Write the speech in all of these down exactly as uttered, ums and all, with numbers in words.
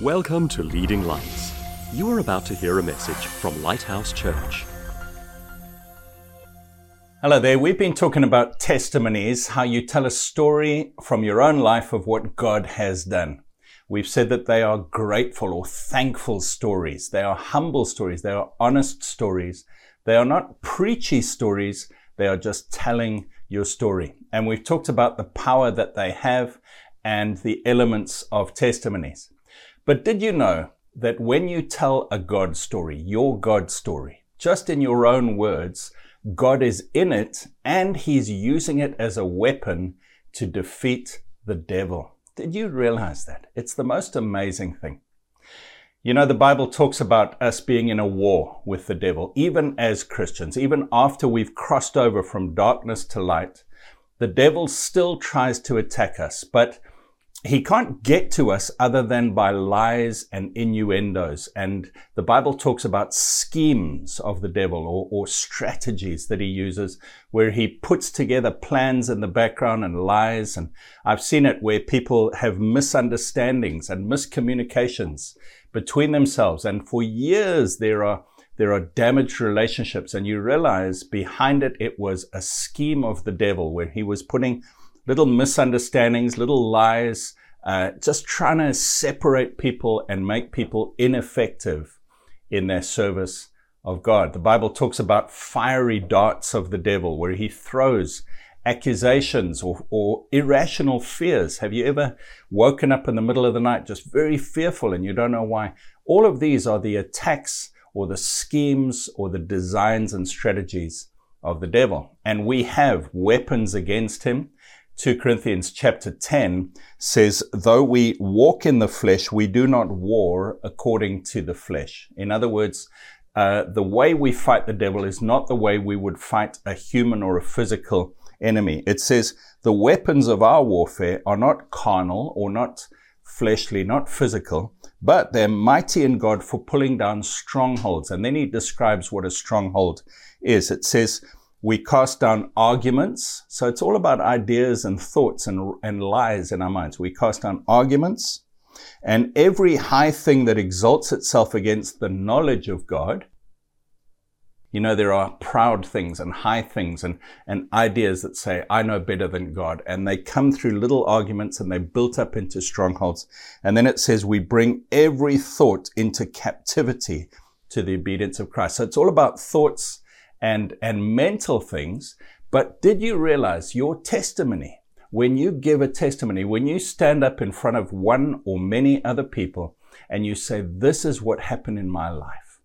Welcome to Leading Lights. You are about to hear a message from Lighthouse Church. Hello there. We've been talking about testimonies, how you tell a story from your own life of what God has done. We've said that they are grateful or thankful stories. They are humble stories. They are honest stories. They are not preachy stories. They are just telling your story. And we've talked about the power that they have and the elements of testimonies. But did you know that when you tell a God story, your God story, just in your own words, God is in it and he's using it as a weapon to defeat the devil? Did you realize that? It's the most amazing thing. You know, the Bible talks about us being in a war with the devil, even as Christians, even after we've crossed over from darkness to light. The devil still tries to attack us, but he can't get to us other than by lies and innuendos. And the Bible talks about schemes of the devil or, or strategies that he uses, where he puts together plans in the background and lies. And I've seen it where people have misunderstandings and miscommunications between themselves. And for years there are There are damaged relationships, and you realize behind it, it was a scheme of the devil where he was putting little misunderstandings, little lies, uh, just trying to separate people and make people ineffective in their service of God. The Bible talks about fiery darts of the devil where he throws accusations or, or irrational fears. Have you ever woken up in the middle of the night just very fearful and you don't know why? All of these are the attacks or the schemes or the designs and strategies of the devil. And we have weapons against him. Second Corinthians chapter ten says, though we walk in the flesh, we do not war according to the flesh. In other words, uh, the way we fight the devil is not the way we would fight a human or a physical enemy. It says the weapons of our warfare are not carnal or not fleshly, not physical, but they're mighty in God for pulling down strongholds. And then he describes what a stronghold is. It says, we cast down arguments. So it's all about ideas and thoughts and, and lies in our minds. We cast down arguments and every high thing that exalts itself against the knowledge of God. You know, there are proud things and high things and, and ideas that say, I know better than God. And they come through little arguments and they're built up into strongholds. And then it says, we bring every thought into captivity to the obedience of Christ. So it's all about thoughts and, and mental things. But did you realize your testimony, when you give a testimony, when you stand up in front of one or many other people and you say, this is what happened in my life.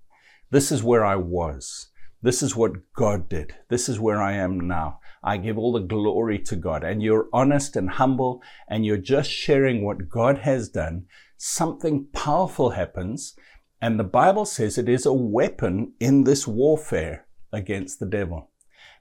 This is where I was. This is what God did. This is where I am now. I give all the glory to God. And you're honest and humble, and you're just sharing what God has done. Something powerful happens. And the Bible says it is a weapon in this warfare against the devil.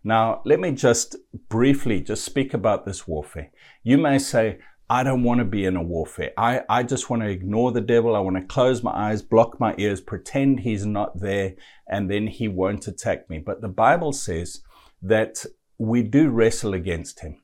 Now, let me just briefly just speak about this warfare. You may say, I don't want to be in a warfare. I, I just want to ignore the devil. I want to close my eyes, block my ears, pretend he's not there, and then he won't attack me. But the Bible says that we do wrestle against him.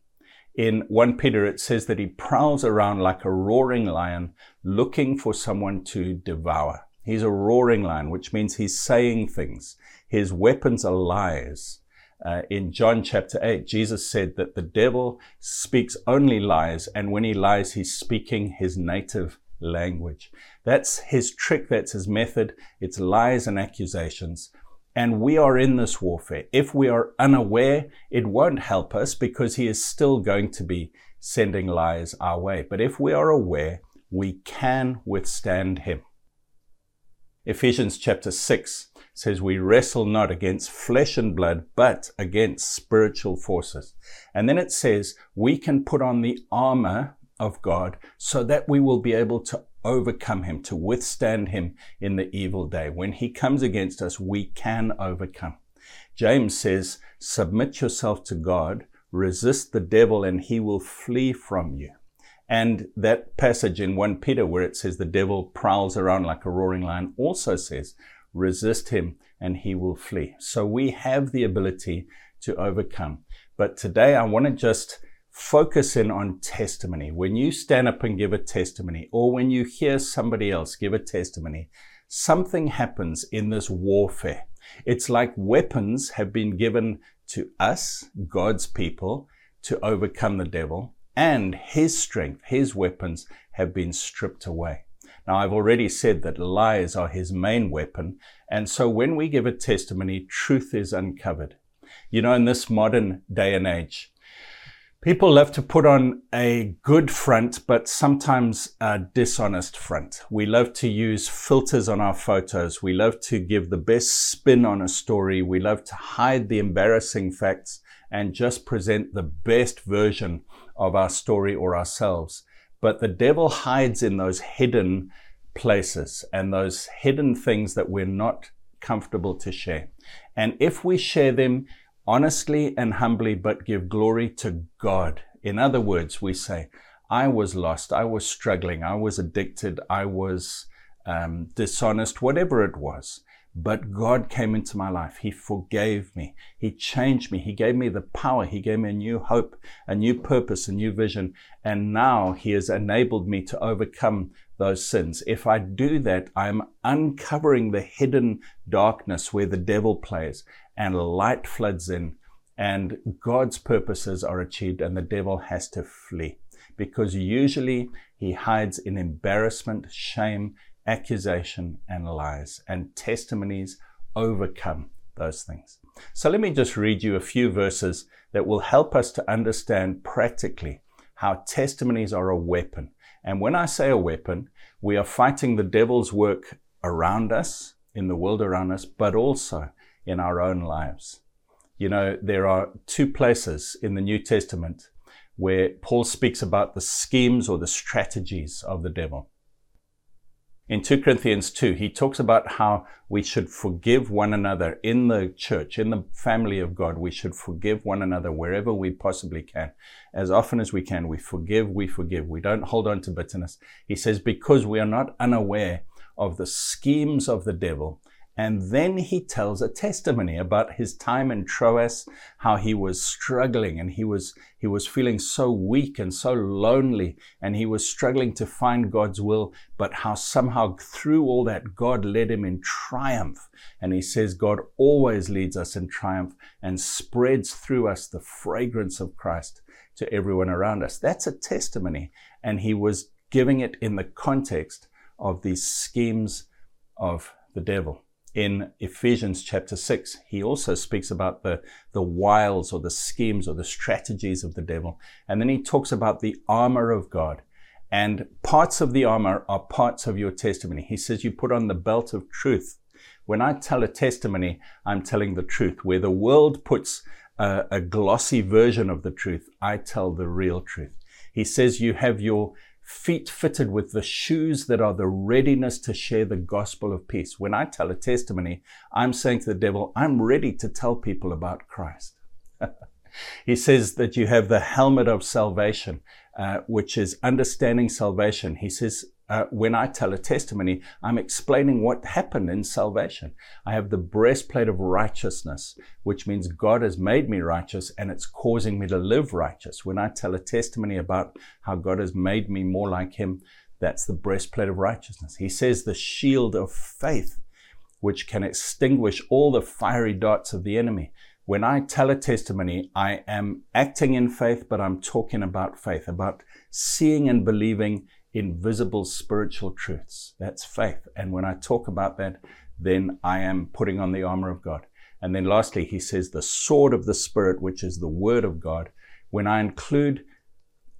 In First Peter, it says that he prowls around like a roaring lion, looking for someone to devour. He's a roaring lion, which means he's saying things. His weapons are lies. Uh, in John chapter eight, Jesus said that the devil speaks only lies, and when he lies, he's speaking his native language. That's his trick. That's his method. It's lies and accusations. And we are in this warfare. If we are unaware, it won't help us because he is still going to be sending lies our way. But if we are aware, we can withstand him. Ephesians chapter six says we wrestle not against flesh and blood, but against spiritual forces. And then it says we can put on the armor of God so that we will be able to overcome him, to withstand him in the evil day. When he comes against us, we can overcome. James says, submit yourself to God, resist the devil, and he will flee from you. And that passage in First Peter where it says the devil prowls around like a roaring lion also says, resist him and he will flee. So we have the ability to overcome. But today I want to just focus in on testimony. When you stand up and give a testimony, or when you hear somebody else give a testimony, something happens in this warfare. It's like weapons have been given to us, God's people, to overcome the devil, and his strength, his weapons have been stripped away. Now, I've already said that lies are his main weapon, and so when we give a testimony, truth is uncovered. You know, in this modern day and age, people love to put on a good front, but sometimes a dishonest front. We love to use filters on our photos. We love to give the best spin on a story. We love to hide the embarrassing facts and just present the best version of our story or ourselves. But the devil hides in those hidden places and those hidden things that we're not comfortable to share. And if we share them, honestly and humbly, but give glory to God. In other words, we say, I was lost, I was struggling, I was addicted, I was um, dishonest, whatever it was. But God came into my life. He forgave me. He changed me. He gave me the power. He gave me a new hope, a new purpose, a new vision. And now he has enabled me to overcome those sins. If I do that, I'm uncovering the hidden darkness where the devil plays, and light floods in, and God's purposes are achieved, and the devil has to flee, because usually he hides in embarrassment, shame, accusation, and lies, and testimonies overcome those things. So let me just read you a few verses that will help us to understand practically how testimonies are a weapon. And when I say a weapon, we are fighting the devil's work around us, in the world around us, but also in our own lives. You know, there are two places in the New Testament where Paul speaks about the schemes or the strategies of the devil. In Second Corinthians two, he talks about how we should forgive one another in the church, in the family of God. We should forgive one another wherever we possibly can. As often as we can, we forgive, we forgive. We don't hold on to bitterness. He says, because we are not unaware of the schemes of the devil. And then he tells a testimony about his time in Troas, how he was struggling and he was he was feeling so weak and so lonely, and he was struggling to find God's will, but how somehow through all that God led him in triumph. And he says God always leads us in triumph and spreads through us the fragrance of Christ to everyone around us. That's a testimony, and he was giving it in the context of these schemes of the devil. In Ephesians chapter six, he also speaks about the, the wiles or the schemes or the strategies of the devil. And then he talks about the armor of God. And parts of the armor are parts of your testimony. He says you put on the belt of truth. When I tell a testimony, I'm telling the truth. Where the world puts a, a glossy version of the truth, I tell the real truth. He says you have your feet fitted with the shoes that are the readiness to share the gospel of peace. When I tell a testimony, I'm saying to the devil, I'm ready to tell people about Christ. He says that you have the helmet of salvation, uh, which is understanding salvation. He says, uh, when I tell a testimony, I'm explaining what happened in salvation. I have the breastplate of righteousness, which means God has made me righteous and it's causing me to live righteous. When I tell a testimony about how God has made me more like him, that's the breastplate of righteousness. He says the shield of faith, which can extinguish all the fiery darts of the enemy. When I tell a testimony, I am acting in faith, but I'm talking about faith, about seeing and believing invisible spiritual truths. That's faith. And when I talk about that, then I am putting on the armor of God. And then lastly, he says the sword of the Spirit, which is the word of God. When I include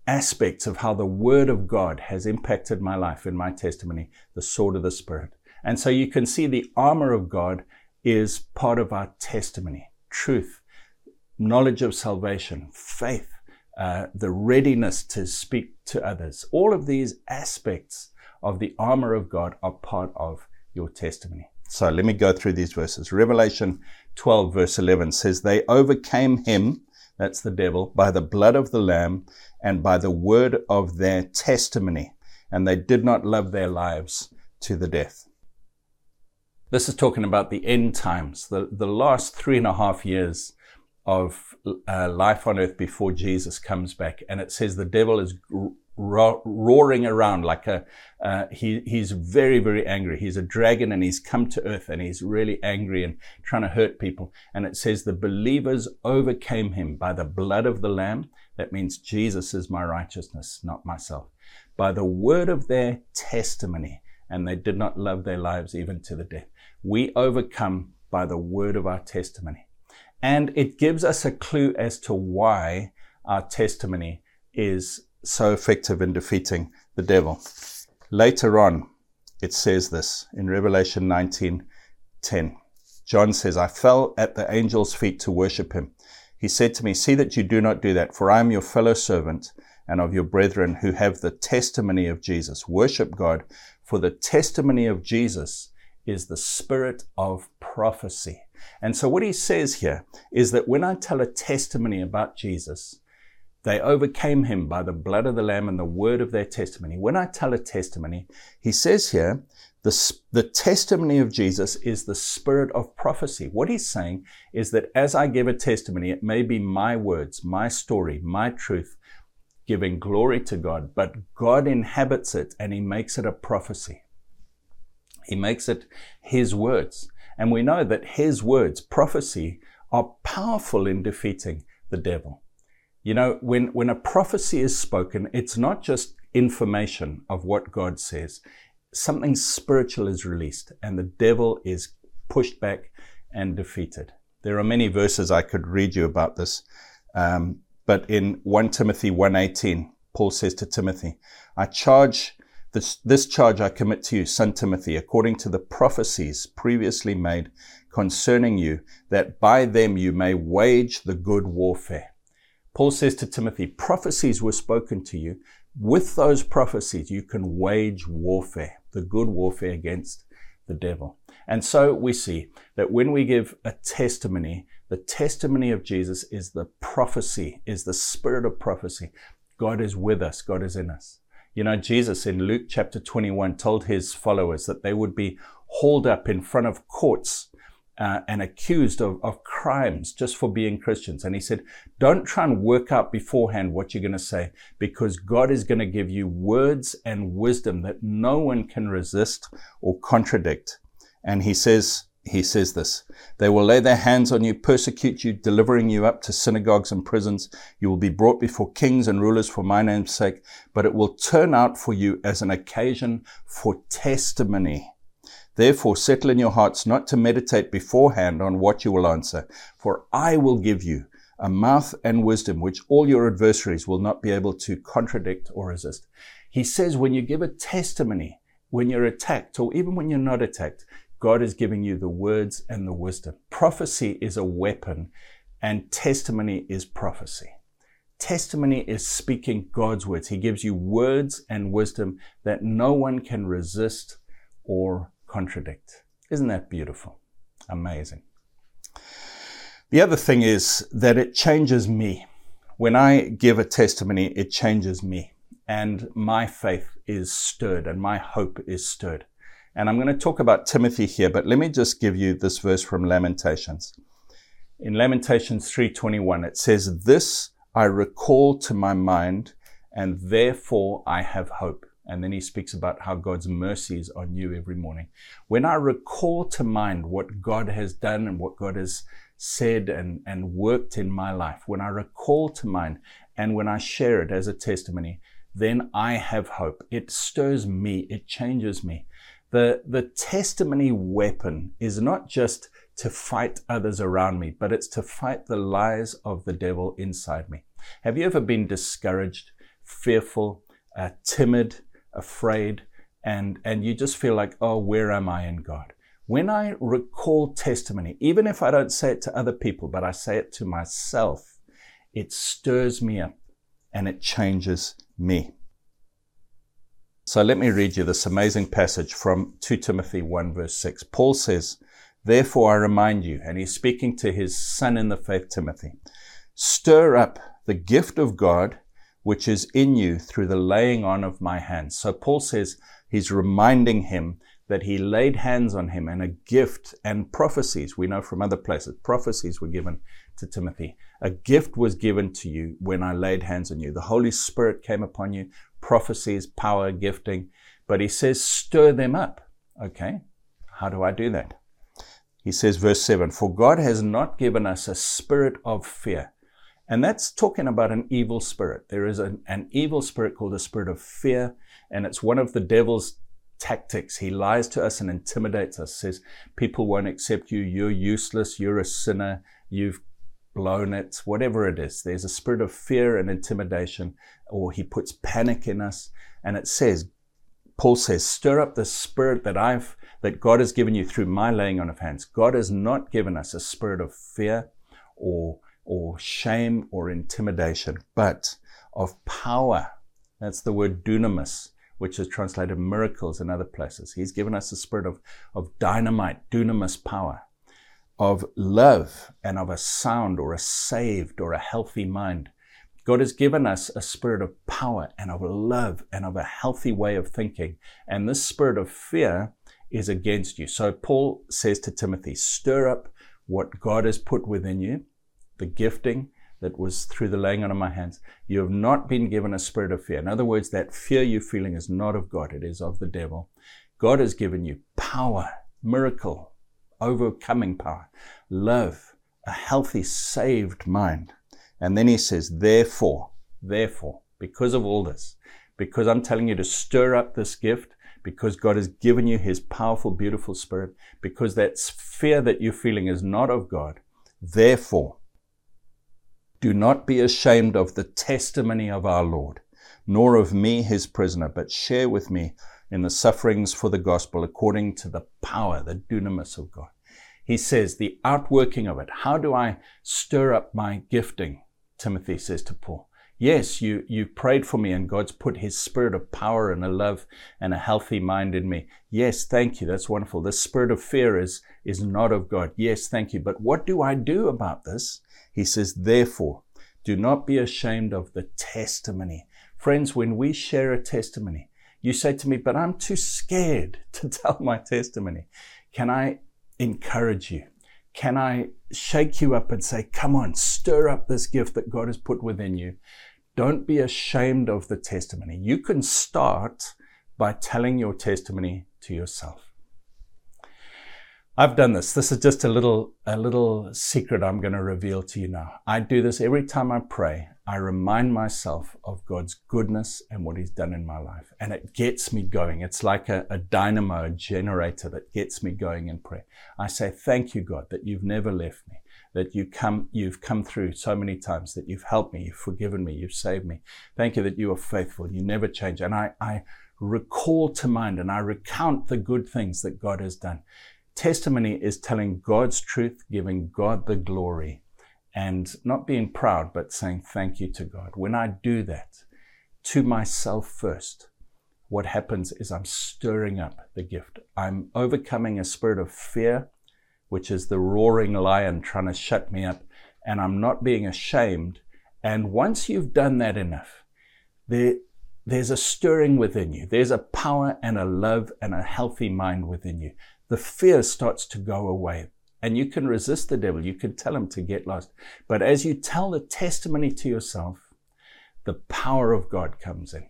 aspects of how the word of God has impacted my life in my testimony, the sword of the Spirit. And so you can see the armor of God is part of our testimony. Truth, knowledge of salvation, faith, uh, the readiness to speak to others. All of these aspects of the armor of God are part of your testimony. So let me go through these verses. Revelation twelve verse eleven says, they overcame him, that's the devil, by the blood of the Lamb and by the word of their testimony. And they did not love their lives to the death. This is talking about the end times, the, the last three and a half years of uh, life on earth before Jesus comes back. And it says the devil is ro- roaring around like a, uh, he, he's very, very angry. He's a dragon and he's come to earth and he's really angry and trying to hurt people. And it says the believers overcame him by the blood of the Lamb. That means Jesus is my righteousness, not myself. By the word of their testimony. And they did not love their lives even to the death. We overcome by the word of our testimony. And it gives us a clue as to why our testimony is so effective in defeating the devil. Later on, it says this in Revelation nineteen ten. John says, I fell at the angel's feet to worship him. He said to me, see that you do not do that, for I am your fellow servant and of your brethren who have the testimony of Jesus. Worship God, for the testimony of Jesus is the spirit of prophecy. And so what he says here is that when I tell a testimony about Jesus, they overcame him by the blood of the Lamb and the word of their testimony. When I tell a testimony, he says here, the, the testimony of Jesus is the spirit of prophecy. What he's saying is that as I give a testimony, it may be my words, my story, my truth, giving glory to God, but God inhabits it and he makes it a prophecy. He makes it his words. And we know that his words, prophecy, are powerful in defeating the devil. You know, when, when a prophecy is spoken, it's not just information of what God says. Something spiritual is released and the devil is pushed back and defeated. There are many verses I could read you about this. Um, but in First Timothy one eighteen, Paul says to Timothy, I charge... This, this charge I commit to you, son Timothy, according to the prophecies previously made concerning you, that by them you may wage the good warfare. Paul says to Timothy, prophecies were spoken to you. With those prophecies, you can wage warfare, the good warfare against the devil. And so we see that when we give a testimony, the testimony of Jesus is the prophecy, is the spirit of prophecy. God is with us. God is in us. You know, Jesus in Luke chapter twenty-one told his followers that they would be hauled up in front of courts uh, and accused of, of crimes just for being Christians. And he said, don't try and work out beforehand what you're going to say, because God is going to give you words and wisdom that no one can resist or contradict. And he says, he says this, they will lay their hands on you, persecute you, delivering you up to synagogues and prisons. You will be brought before kings and rulers for my name's sake, but it will turn out for you as an occasion for testimony. Therefore, settle in your hearts not to meditate beforehand on what you will answer, for I will give you a mouth and wisdom which all your adversaries will not be able to contradict or resist. He says when you give a testimony, when you're attacked or even when you're not attacked, God is giving you the words and the wisdom. Prophecy is a weapon and testimony is prophecy. Testimony is speaking God's words. He gives you words and wisdom that no one can resist or contradict. Isn't that beautiful? Amazing. The other thing is that it changes me. When I give a testimony, it changes me. And my faith is stirred and my hope is stirred. And I'm going to talk about Timothy here, but let me just give you this verse from Lamentations. In Lamentations three twenty-one, it says, this I recall to my mind, and therefore I have hope. And then he speaks about how God's mercies are new every morning. When I recall to mind what God has done and what God has said and, and worked in my life, when I recall to mind and when I share it as a testimony, then I have hope. It stirs me. It changes me. The, the testimony weapon is not just to fight others around me, but it's to fight the lies of the devil inside me. Have you ever been discouraged, fearful, uh, timid, afraid, and, and you just feel like, oh, where am I in God? When I recall testimony, even if I don't say it to other people, but I say it to myself, it stirs me up and it changes me. So let me read you this amazing passage from Second Timothy one verse six. Paul says, therefore I remind you, and he's speaking to his son in the faith, Timothy, stir up the gift of God, which is in you through the laying on of my hands. So Paul says he's reminding him that he laid hands on him, and a gift and prophecies, we know from other places, prophecies were given to Timothy. A gift was given to you when I laid hands on you. The Holy Spirit came upon you, prophecies, power, gifting. But he says, stir them up. Okay, how do I do that? He says, verse seven, for God has not given us a spirit of fear. And that's talking about an evil spirit. There is an, an evil spirit called the spirit of fear, and it's one of the devil's tactics. He lies to us and intimidates us, says, people won't accept you, you're useless, you're a sinner, you've blown it, whatever it is. There's a spirit of fear and intimidation, or he puts panic in us. And it says, Paul says, stir up the spirit that I've, that God has given you through my laying on of hands. God has not given us a spirit of fear or or shame or intimidation, but of power. That's the word dunamis, which is translated miracles in other places. He's given us a spirit of, of dynamite, dunamis power, of love, and of a sound or a saved or a healthy mind. God has given us a spirit of power and of love and of a healthy way of thinking. And this spirit of fear is against you. So Paul says to Timothy, stir up what God has put within you, the gifting that was through the laying on of my hands. You have not been given a spirit of fear. In other words, that fear you're feeling is not of God, it is of the devil. God has given you power, miracle, overcoming power, love, a healthy, saved mind. And then he says, therefore, therefore, because of all this, because I'm telling you to stir up this gift, because God has given you his powerful, beautiful spirit, because that fear that you're feeling is not of God, therefore, do not be ashamed of the testimony of our Lord, nor of me, his prisoner, but share with me in the sufferings for the gospel according to the power, the dunamis of God. He says, the outworking of it. How do I stir up my gifting? Timothy says to Paul, yes, you, you prayed for me and God's put his spirit of power and a love and a healthy mind in me. Yes, thank you. That's wonderful. The spirit of fear is, is not of God. Yes, thank you. But what do I do about this? He says, therefore, do not be ashamed of the testimony. Friends, when we share a testimony, you say to me, but I'm too scared to tell my testimony. Can I encourage you? Can I shake you up and say, come on, stir up this gift that God has put within you. Don't be ashamed of the testimony. You can start by telling your testimony to yourself. I've done this. This is just a little a little secret I'm going to reveal to you now. I do this every time I pray. I remind myself of God's goodness and what he's done in my life. And it gets me going. It's like a, a dynamo, a generator that gets me going in prayer. I say, thank you, God, that you've never left me, that you come, you've come through so many times, that you've helped me, you've forgiven me, you've saved me. Thank you that you are faithful. You never change. And I, I recall to mind and I recount the good things that God has done. Testimony is telling God's truth, giving God the glory, and not being proud, but saying thank you to God. When I do that to myself first, what happens is I'm stirring up the gift. I'm overcoming a spirit of fear, which is the roaring lion trying to shut me up, and I'm not being ashamed. And once you've done that enough, there there's a stirring within you. There's a power and a love and a healthy mind within you. The fear starts to go away, and you can resist the devil. You can tell him to get lost. But as you tell the testimony to yourself, the power of God comes in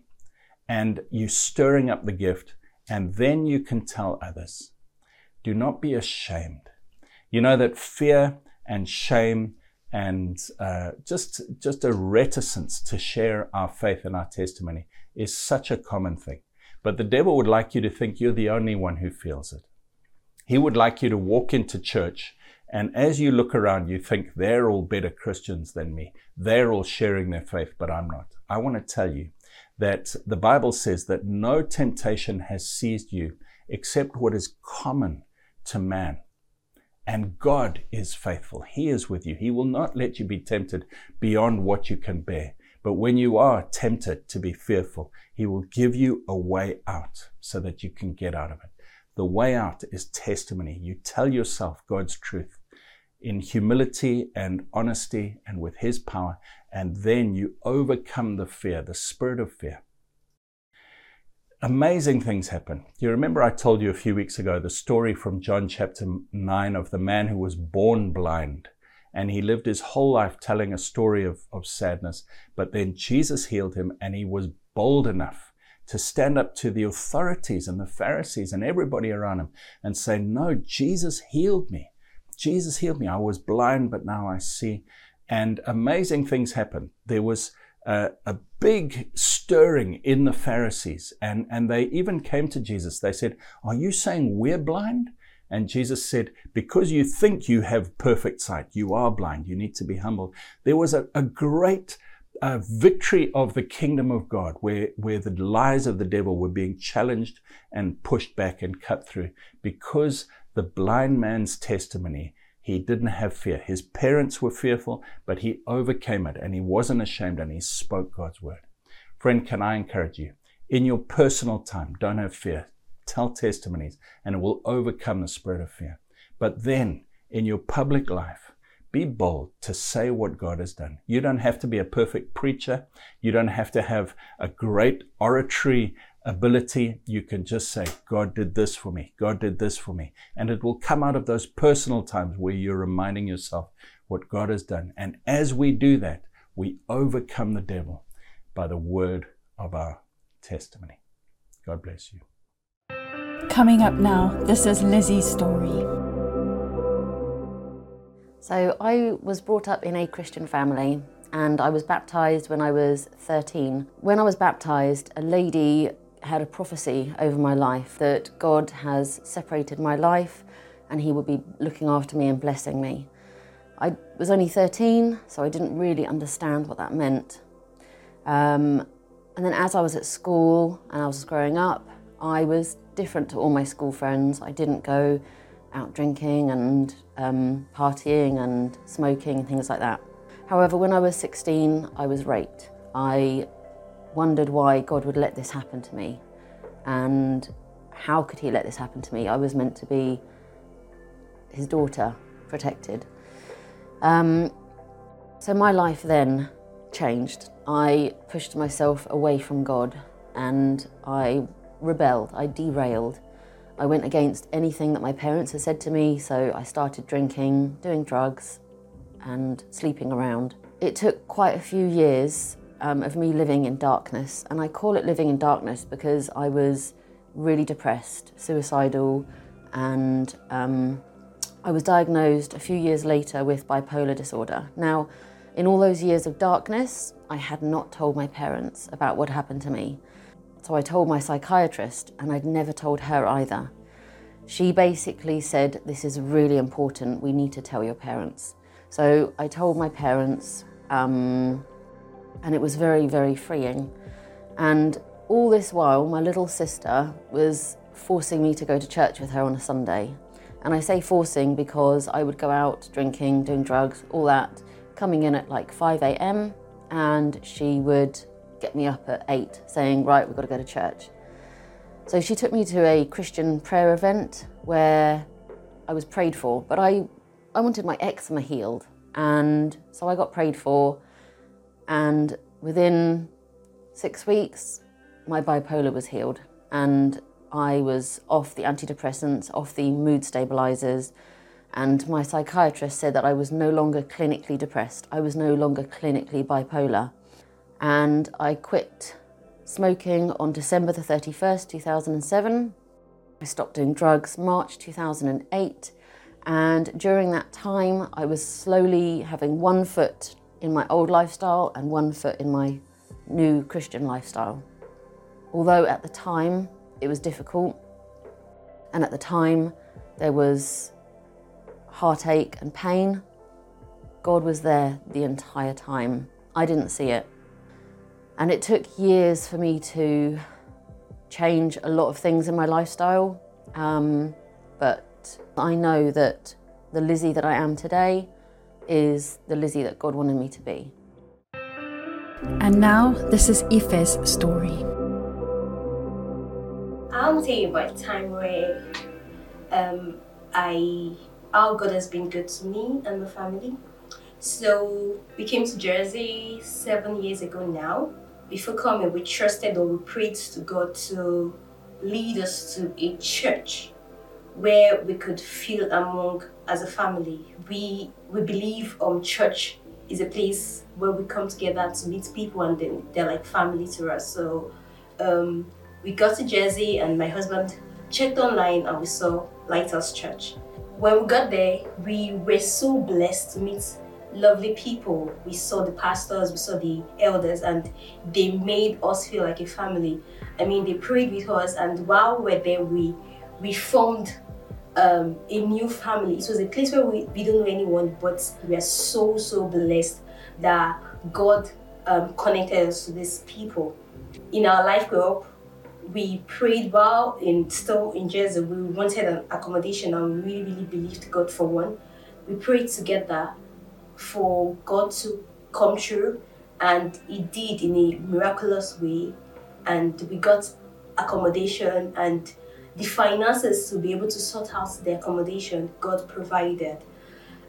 and you're stirring up the gift, and then you can tell others. Do not be ashamed. You know that fear and shame and uh, just, just a reticence to share our faith and our testimony is such a common thing. But the devil would like you to think you're the only one who feels it. He would like you to walk into church, and as you look around, you think they're all better Christians than me. They're all sharing their faith, but I'm not. I want to tell you that the Bible says that no temptation has seized you except what is common to man. And God is faithful. He is with you. He will not let you be tempted beyond what you can bear. But when you are tempted to be fearful, he will give you a way out so that you can get out of it. The way out is testimony. You tell yourself God's truth in humility and honesty and with his power, and then you overcome the fear, the spirit of fear. amazing things happen. You remember I told you a few weeks ago the story from John chapter nine of the man who was born blind, and he lived his whole life telling a story of, of sadness, but then Jesus healed him and he was bold enough to stand up to the authorities and the Pharisees and everybody around him and say, no, Jesus healed me. Jesus healed me. I was blind, but now I see. And amazing things happened. There was a, a big stirring in the Pharisees, and, and they even came to Jesus. They said, are you saying we're blind? And Jesus said, because you think you have perfect sight, you are blind. You need to be humbled. There was a, a great A victory of the kingdom of God, where, where the lies of the devil were being challenged and pushed back and cut through, because the blind man's testimony, he didn't have fear. His parents were fearful, but he overcame it and he wasn't ashamed and he spoke God's word. Friend, can I encourage you? In your personal time, don't have fear. Tell testimonies and it will overcome the spirit of fear. But then in your public life, be bold to say what God has done. You don't have to be a perfect preacher. You don't have to have a great oratory ability. You can just say, God did this for me. God did this for me. And it will come out of those personal times where you're reminding yourself what God has done. And as we do that, we overcome the devil by the word of our testimony. God bless you. Coming up now, this is Lizzie's story. So I was brought up in a Christian family and I was baptised when I was thirteen. When I was baptised, a lady had a prophecy over my life that God has separated my life and he would be looking after me and blessing me. I was only thirteen, so I didn't really understand what that meant. Um, and then as I was at school and I was growing up, I was different to all my school friends. I didn't go out drinking and um, partying and smoking and things like that. However, when I was sixteen, I was raped. I wondered why God would let this happen to me and how could he let this happen to me? I was meant to be his daughter, protected. Um, so my life then changed. I pushed myself away from God and I rebelled, I derailed. I went against anything that my parents had said to me, so I started drinking, doing drugs, and sleeping around. It took quite a few years um, of me living in darkness, and I call it living in darkness because I was really depressed, suicidal, and um, I was diagnosed a few years later with bipolar disorder. Now, in all those years of darkness, I had not told my parents about what happened to me. So I told my psychiatrist, and I'd never told her either. She basically said, this is really important, we need to tell your parents. So I told my parents, um, and it was very, very freeing. And all this while, my little sister was forcing me to go to church with her on a Sunday. And I say forcing because I would go out drinking, doing drugs, all that, coming in at like five a.m. and she would get me up at eight saying, right, we've got to go to church. So she took me to a Christian prayer event where I was prayed for, but I, I wanted my eczema healed. And so I got prayed for, and within six weeks, my bipolar was healed. And I was off the antidepressants, off the mood stabilizers. And my psychiatrist said that I was no longer clinically depressed. I was no longer clinically bipolar. And I quit smoking on December the thirty-first, two thousand seven. I stopped doing drugs March two thousand eight. And during that time, I was slowly having one foot in my old lifestyle and one foot in my new Christian lifestyle. Although at the time, it was difficult. And at the time, there was heartache and pain. God was there the entire time. I didn't see it. And it took years for me to change a lot of things in my lifestyle. Um, but I know that the Lizzie that I am today is the Lizzie that God wanted me to be. And now, this is Ife's story. I'll tell you about a time where um, I, our God has been good to me and my family. So we came to Jersey seven years ago now. before coming, we trusted or we prayed to God to lead us to a church where we could feel among as a family. We we believe um church is a place where we come together to meet people, and then they're like family to us. So um, we got to Jersey, and my husband checked online and we saw Lighthouse Church. When we got there, we were so blessed to meet lovely people. We saw the pastors, we saw the elders, and they made us feel like a family. I mean, they prayed with us, and while we were there, we we formed um, a new family. It was a place where we, we don't know anyone, but we are so, so blessed that God um, connected us to these people. In our life group, we prayed while in still in Jersey. We wanted an accommodation, and we really, really believed God for one. We prayed together for God to come true, and He did in a miraculous way, and we got accommodation, and the finances to be able to sort out the accommodation God provided.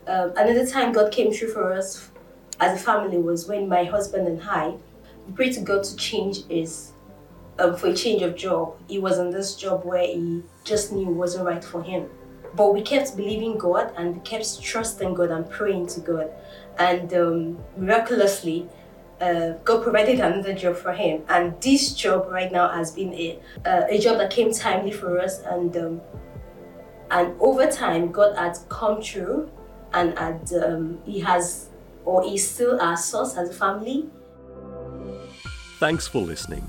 Um, another time God came through for us as a family was when my husband and I, we prayed to God to change his um, for a change of job. He was in this job where he just knew wasn't right for him. But we kept believing God, and we kept trusting God and praying to God. And um, miraculously, uh, God provided another job for him. And this job right now has been a, uh, a job that came timely for us. And um, and over time, God had come through, and had, um, He has, or is still our source as a family. Thanks for listening.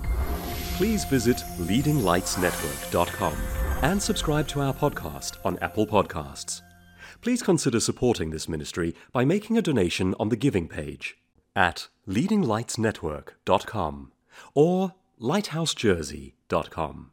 Please visit leading lights network dot com. and subscribe to our podcast on Apple Podcasts. Please consider supporting this ministry by making a donation on the giving page at leading lights network dot com or lighthouse jersey dot com.